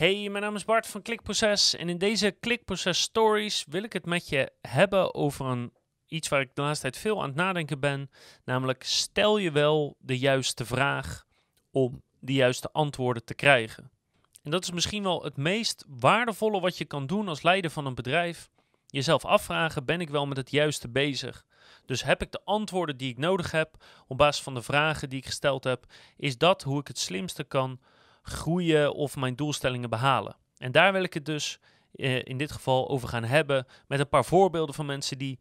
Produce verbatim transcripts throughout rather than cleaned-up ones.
Hey, mijn naam is Bart van Klikproces en in deze Klikproces Stories wil ik het met je hebben over een, iets waar ik de laatste tijd veel aan het nadenken ben. Namelijk, stel je wel de juiste vraag om de juiste antwoorden te krijgen. En dat is misschien wel het meest waardevolle wat je kan doen als leider van een bedrijf. Jezelf afvragen, ben ik wel met het juiste bezig? Dus heb ik de antwoorden die ik nodig heb op basis van de vragen die ik gesteld heb? Is dat hoe ik het slimste kan groeien of mijn doelstellingen behalen? En daar wil ik het dus eh, in dit geval over gaan hebben met een paar voorbeelden van mensen die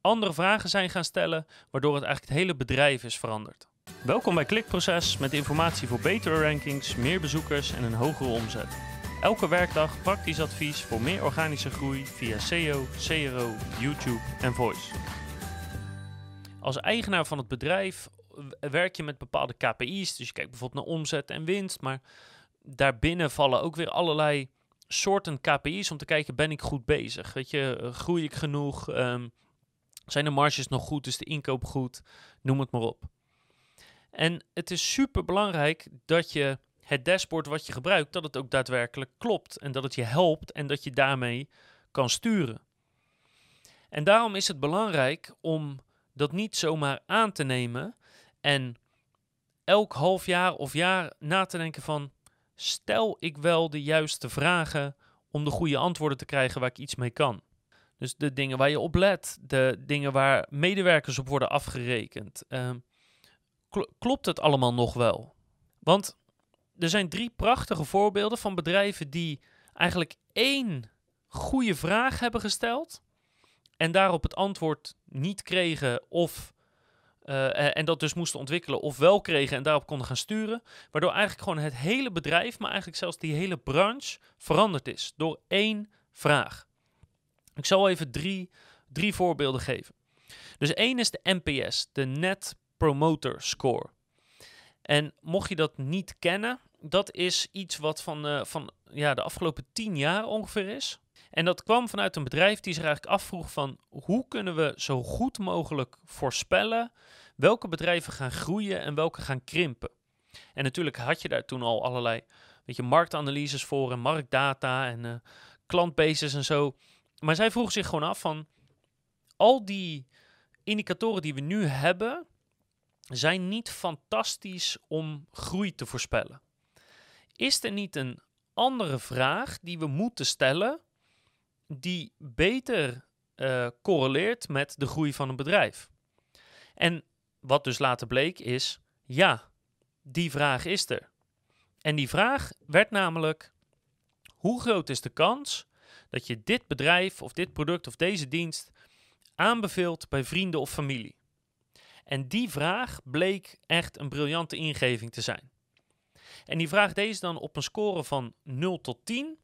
andere vragen zijn gaan stellen, waardoor het eigenlijk het hele bedrijf is veranderd. Welkom bij Klikproces met informatie voor betere rankings, meer bezoekers en een hogere omzet. Elke werkdag praktisch advies voor meer organische groei via S E O, C R O, YouTube en Voice. Als eigenaar van het bedrijf werk je met bepaalde K P I's, dus je kijkt bijvoorbeeld naar omzet en winst, maar daarbinnen vallen ook weer allerlei soorten K P I's om te kijken, ben ik goed bezig? Weet je, groei ik genoeg? Um, zijn de marges nog goed? Is de inkoop goed? Noem het maar op. En het is super belangrijk dat je het dashboard wat je gebruikt, dat het ook daadwerkelijk klopt en dat het je helpt en dat je daarmee kan sturen. En daarom is het belangrijk om dat niet zomaar aan te nemen en elk half jaar of jaar na te denken van, stel ik wel de juiste vragen om de goede antwoorden te krijgen waar ik iets mee kan. Dus de dingen waar je op let, de dingen waar medewerkers op worden afgerekend. Uh, kl- klopt het allemaal nog wel? Want er zijn drie prachtige voorbeelden van bedrijven die eigenlijk één goede vraag hebben gesteld en daarop het antwoord niet kregen of uh, en dat dus moesten ontwikkelen of wel kregen en daarop konden gaan sturen, waardoor eigenlijk gewoon het hele bedrijf, maar eigenlijk zelfs die hele branche veranderd is door één vraag. Ik zal even drie, drie voorbeelden geven. Dus één is de N P S, de Net Promoter Score. En mocht je dat niet kennen, dat is iets wat van, uh, van ja, de afgelopen tien jaar ongeveer is. En dat kwam vanuit een bedrijf die zich eigenlijk afvroeg van, hoe kunnen we zo goed mogelijk voorspellen welke bedrijven gaan groeien en welke gaan krimpen. En natuurlijk had je daar toen al allerlei weet je, marktanalyses voor en marktdata en uh, klantbases en zo. Maar zij vroegen zich gewoon af van, al die indicatoren die we nu hebben zijn niet fantastisch om groei te voorspellen. Is er niet een andere vraag die we moeten stellen die beter uh, correleert met de groei van een bedrijf? En wat dus later bleek is, ja, die vraag is er. En die vraag werd namelijk, hoe groot is de kans dat je dit bedrijf of dit product of deze dienst aanbeveelt bij vrienden of familie? En die vraag bleek echt een briljante ingeving te zijn. En die vraag deed ze dan op een score van nul tot tien.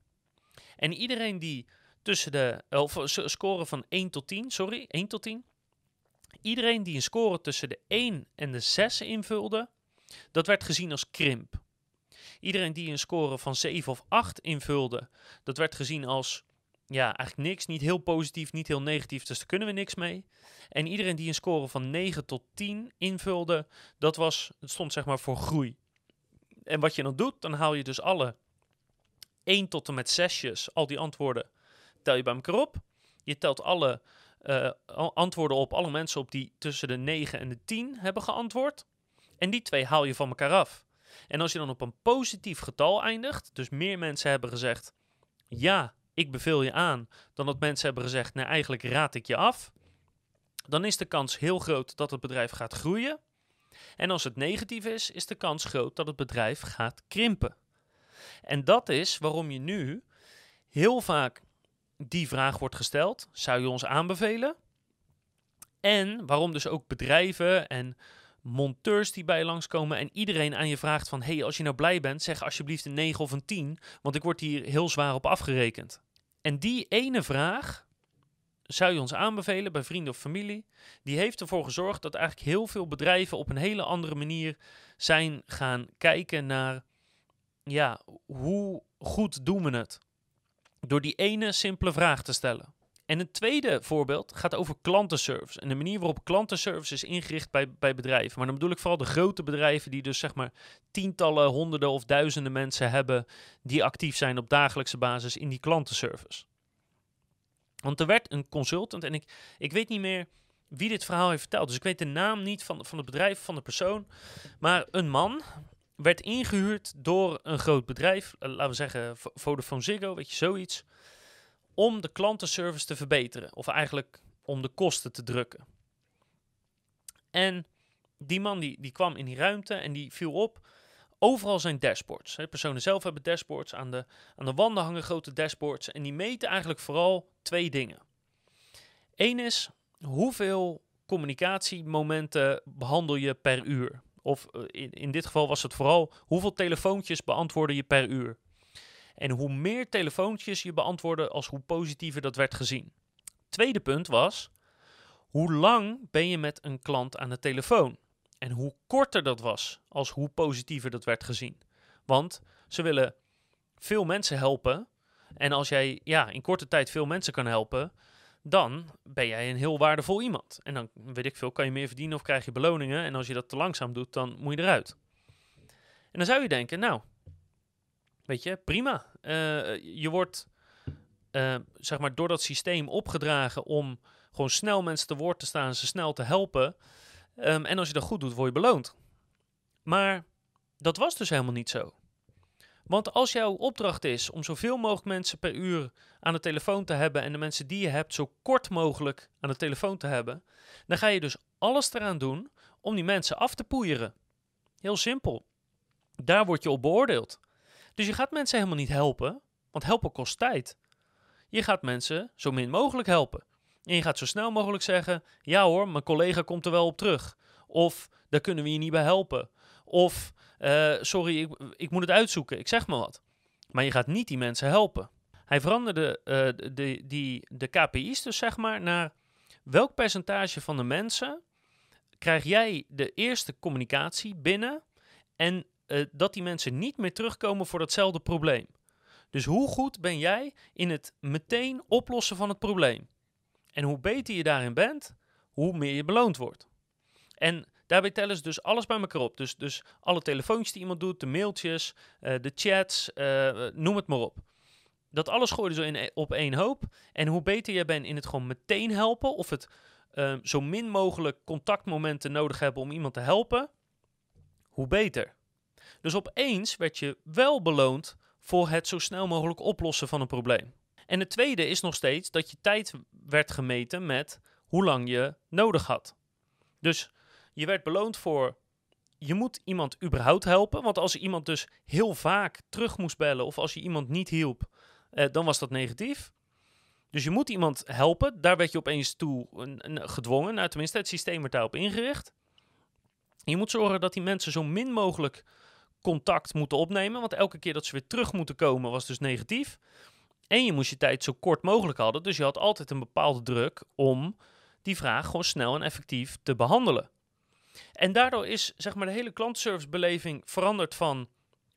En iedereen die tussen de, of score van één tot tien, sorry, één tot tien. Iedereen die een score tussen de één en de zes invulde, dat werd gezien als krimp. Iedereen die een score van zeven of acht invulde, dat werd gezien als, ja, eigenlijk niks, niet heel positief, niet heel negatief, dus daar kunnen we niks mee. En iedereen die een score van negen tot tien invulde, dat was, het stond zeg maar voor groei. En wat je dan doet, dan haal je dus alle één tot en met zesjes, al die antwoorden, tel je bij elkaar op. Je telt alle uh, antwoorden op, alle mensen op die tussen de negen en de tien hebben geantwoord. En die twee haal je van elkaar af. En als je dan op een positief getal eindigt, dus meer mensen hebben gezegd, ja, ik beveel je aan, dan dat mensen hebben gezegd, nou eigenlijk raad ik je af, dan is de kans heel groot dat het bedrijf gaat groeien. En als het negatief is, is de kans groot dat het bedrijf gaat krimpen. En dat is waarom je nu heel vaak die vraag wordt gesteld, zou je ons aanbevelen? En waarom dus ook bedrijven en monteurs die bij je langskomen en iedereen aan je vraagt van, hé, hey, als je nou blij bent, zeg alsjeblieft een negen of een tien, want ik word hier heel zwaar op afgerekend. En die ene vraag, zou je ons aanbevelen bij vrienden of familie, die heeft ervoor gezorgd dat eigenlijk heel veel bedrijven op een hele andere manier zijn gaan kijken naar, ja, hoe goed doen we het? Door die ene simpele vraag te stellen. En een tweede voorbeeld gaat over klantenservice. En de manier waarop klantenservice is ingericht bij, bij bedrijven. Maar dan bedoel ik vooral de grote bedrijven die dus zeg maar tientallen, honderden of duizenden mensen hebben die actief zijn op dagelijkse basis in die klantenservice. Want er werd een consultant en ik, ik weet niet meer wie dit verhaal heeft verteld. Dus ik weet de naam niet van, van het bedrijf, van de persoon. Maar een man werd ingehuurd door een groot bedrijf. Laten we zeggen Vodafone Ziggo, weet je, zoiets. Om de klantenservice te verbeteren. Of eigenlijk om de kosten te drukken. En die man die, die kwam in die ruimte en die viel op. Overal zijn dashboards. Hè. Personen zelf hebben dashboards. Aan de, aan de wanden hangen grote dashboards. En die meten eigenlijk vooral twee dingen. Eén is, hoeveel communicatiemomenten behandel je per uur? Of in, in dit geval was het vooral, hoeveel telefoontjes beantwoorden je per uur? En hoe meer telefoontjes je beantwoordde, als hoe positiever dat werd gezien. Tweede punt was, hoe lang ben je met een klant aan de telefoon? En hoe korter dat was, als hoe positiever dat werd gezien. Want ze willen veel mensen helpen. En als jij ja, in korte tijd veel mensen kan helpen, dan ben jij een heel waardevol iemand. En dan, weet ik veel, kan je meer verdienen of krijg je beloningen. En als je dat te langzaam doet, dan moet je eruit. En dan zou je denken, nou, weet je, prima. Uh, je wordt uh, zeg maar door dat systeem opgedragen om gewoon snel mensen te woord te staan, ze snel te helpen. Um, en als je dat goed doet, word je beloond. Maar dat was dus helemaal niet zo. Want als jouw opdracht is om zoveel mogelijk mensen per uur aan de telefoon te hebben en de mensen die je hebt zo kort mogelijk aan de telefoon te hebben, dan ga je dus alles eraan doen om die mensen af te poeieren. Heel simpel. Daar word je op beoordeeld. Dus je gaat mensen helemaal niet helpen, want helpen kost tijd. Je gaat mensen zo min mogelijk helpen. En je gaat zo snel mogelijk zeggen, ja hoor, mijn collega komt er wel op terug. Of, daar kunnen we je niet bij helpen. Of, uh, sorry, ik, ik moet het uitzoeken, ik zeg maar wat. Maar je gaat niet die mensen helpen. Hij veranderde uh, de, die, de K P I's dus zeg maar naar welk percentage van de mensen krijg jij de eerste communicatie binnen en Uh, dat die mensen niet meer terugkomen voor datzelfde probleem. Dus hoe goed ben jij in het meteen oplossen van het probleem? En hoe beter je daarin bent, hoe meer je beloond wordt. En daarbij tellen ze dus alles bij elkaar op. Dus, dus alle telefoontjes die iemand doet, de mailtjes, uh, de chats, uh, noem het maar op. Dat alles gooien zo in, op één hoop. En hoe beter je bent in het gewoon meteen helpen, of het uh, zo min mogelijk contactmomenten nodig hebben om iemand te helpen, hoe beter. Dus opeens werd je wel beloond voor het zo snel mogelijk oplossen van een probleem. En het tweede is nog steeds dat je tijd werd gemeten met hoe lang je nodig had. Dus je werd beloond voor, je moet iemand überhaupt helpen. Want als iemand dus heel vaak terug moest bellen of als je iemand niet hielp, eh, dan was dat negatief. Dus je moet iemand helpen. Daar werd je opeens toe gedwongen. Nou, tenminste, het systeem werd daarop ingericht. Je moet zorgen dat die mensen zo min mogelijk contact moeten opnemen, want elke keer dat ze weer terug moeten komen was dus negatief. En je moest je tijd zo kort mogelijk houden, dus je had altijd een bepaalde druk om die vraag gewoon snel en effectief te behandelen. En daardoor is zeg maar de hele klantenservicebeleving veranderd van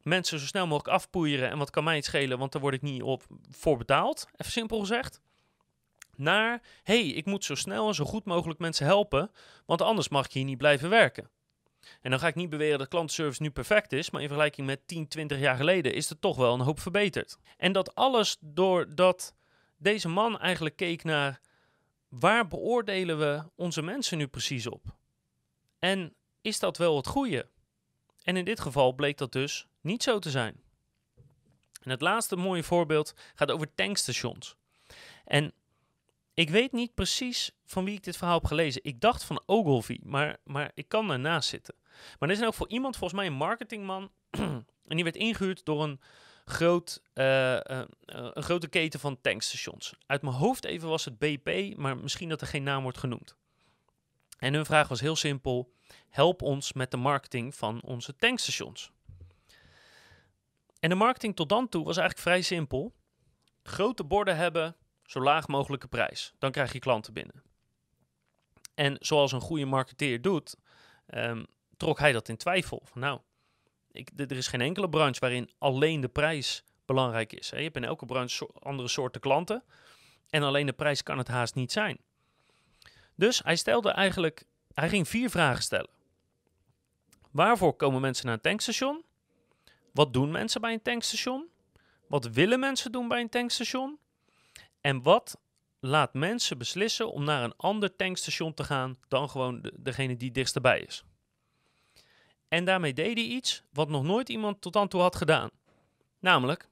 mensen zo snel mogelijk afpoeieren en wat kan mij het schelen, want daar word ik niet op voor betaald, even simpel gezegd, naar hey, ik moet zo snel en zo goed mogelijk mensen helpen, want anders mag ik hier niet blijven werken. En dan ga ik niet beweren dat klantenservice nu perfect is, maar in vergelijking met tien, twintig jaar geleden is er toch wel een hoop verbeterd. En dat alles doordat deze man eigenlijk keek naar waar beoordelen we onze mensen nu precies op? En is dat wel het goede? En in dit geval bleek dat dus niet zo te zijn. En het laatste mooie voorbeeld gaat over tankstations. En ik weet niet precies van wie ik dit verhaal heb gelezen. Ik dacht van Ogilvy, maar, maar ik kan daarnaast zitten. Maar er is ook voor iemand, volgens mij een marketingman, en die werd ingehuurd door een, groot, uh, uh, uh, een grote keten van tankstations. Uit mijn hoofd even was het B P, maar misschien dat er geen naam wordt genoemd. En hun vraag was heel simpel, help ons met de marketing van onze tankstations. En de marketing tot dan toe was eigenlijk vrij simpel. Grote borden hebben, zo laag mogelijke prijs. Dan krijg je klanten binnen. En zoals een goede marketeer doet, um, trok hij dat in twijfel. Van, nou, ik, d- er is geen enkele branche waarin alleen de prijs belangrijk is. Hè. Je hebt in elke branche so- andere soorten klanten. En alleen de prijs kan het haast niet zijn. Dus hij stelde eigenlijk, hij ging vier vragen stellen. Waarvoor komen mensen naar een tankstation? Wat doen mensen bij een tankstation? Wat willen mensen doen bij een tankstation? En wat laat mensen beslissen om naar een ander tankstation te gaan dan gewoon degene die dichtstbij is? En daarmee deed hij iets wat nog nooit iemand tot dan toe had gedaan. Namelijk,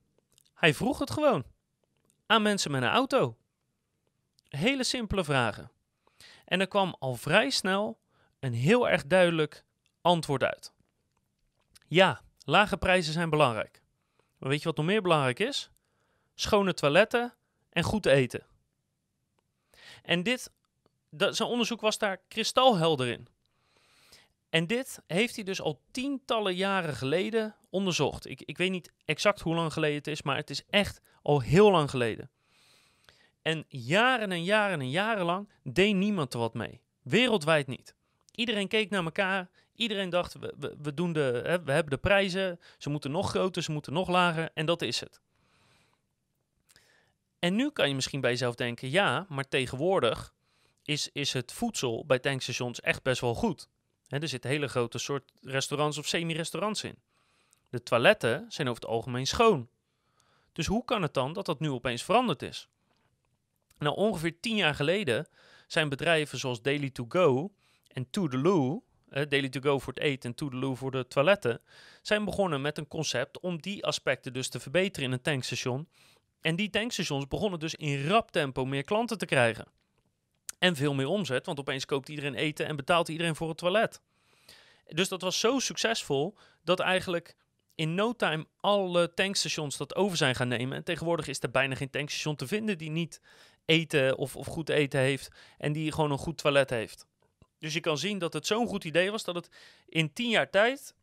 hij vroeg het gewoon aan mensen met een auto. Hele simpele vragen. En er kwam al vrij snel een heel erg duidelijk antwoord uit. Ja, lage prijzen zijn belangrijk. Maar weet je wat nog meer belangrijk is? Schone toiletten en goed eten. En dit, dat, zijn onderzoek was daar kristalhelder in. En dit heeft hij dus al tientallen jaren geleden onderzocht. Ik, ik weet niet exact hoe lang geleden het is, maar het is echt al heel lang geleden. En jaren en jaren en jaren lang deed niemand er wat mee. Wereldwijd niet. Iedereen keek naar elkaar. Iedereen dacht, we, we, we, doen de, hè, we hebben de prijzen. Ze moeten nog groter, ze moeten nog lager. En dat is het. En nu kan je misschien bij jezelf denken, ja, maar tegenwoordig is, is het voedsel bij tankstations echt best wel goed. He, er zitten hele grote soort restaurants of semi-restaurants in. De toiletten zijn over het algemeen schoon. Dus hoe kan het dan dat dat nu opeens veranderd is? Nou, ongeveer tien jaar geleden zijn bedrijven zoals Daily To Go en To the Loo, eh, Daily To Go voor het eten en To the Loo voor de toiletten, zijn begonnen met een concept om die aspecten dus te verbeteren in een tankstation. En die tankstations begonnen dus in rap tempo meer klanten te krijgen. En veel meer omzet, want opeens koopt iedereen eten en betaalt iedereen voor het toilet. Dus dat was zo succesvol dat eigenlijk in no time alle tankstations dat over zijn gaan nemen. En tegenwoordig is er bijna geen tankstation te vinden die niet eten of, of goed eten heeft en die gewoon een goed toilet heeft. Dus je kan zien dat het zo'n goed idee was dat het in tien jaar tijd,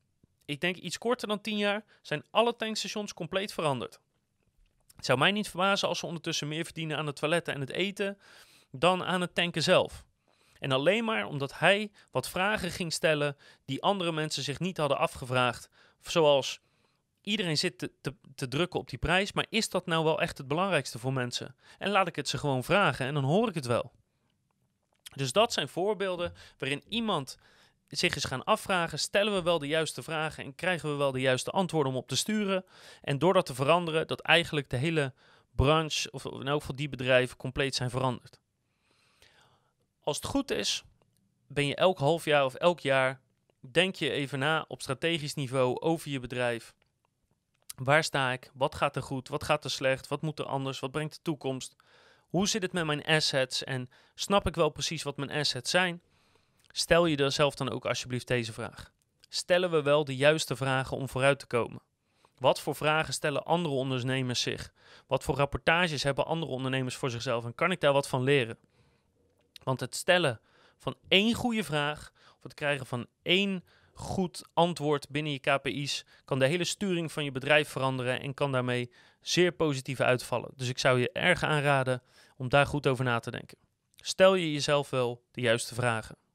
ik denk iets korter dan tien jaar, zijn alle tankstations compleet veranderd. Het zou mij niet verbazen als ze ondertussen meer verdienen aan het toiletten en het eten dan aan het tanken zelf. En alleen maar omdat hij wat vragen ging stellen die andere mensen zich niet hadden afgevraagd. Zoals, iedereen zit te, te, te drukken op die prijs, maar is dat nou wel echt het belangrijkste voor mensen? En laat ik het ze gewoon vragen en dan hoor ik het wel. Dus dat zijn voorbeelden waarin iemand zich eens gaan afvragen, stellen we wel de juiste vragen en krijgen we wel de juiste antwoorden om op te sturen. En door dat te veranderen, dat eigenlijk de hele branche, of in elk geval die bedrijven, compleet zijn veranderd. Als het goed is, ben je elk half jaar of elk jaar, denk je even na op strategisch niveau over je bedrijf. Waar sta ik? Wat gaat er goed? Wat gaat er slecht? Wat moet er anders? Wat brengt de toekomst? Hoe zit het met mijn assets? En snap ik wel precies wat mijn assets zijn? Stel je er zelf dan ook alsjeblieft deze vraag. Stellen we wel de juiste vragen om vooruit te komen? Wat voor vragen stellen andere ondernemers zich? Wat voor rapportages hebben andere ondernemers voor zichzelf? En kan ik daar wat van leren? Want het stellen van één goede vraag of het krijgen van één goed antwoord binnen je K P I's kan de hele sturing van je bedrijf veranderen en kan daarmee zeer positief uitvallen. Dus ik zou je erg aanraden om daar goed over na te denken. Stel je jezelf wel de juiste vragen.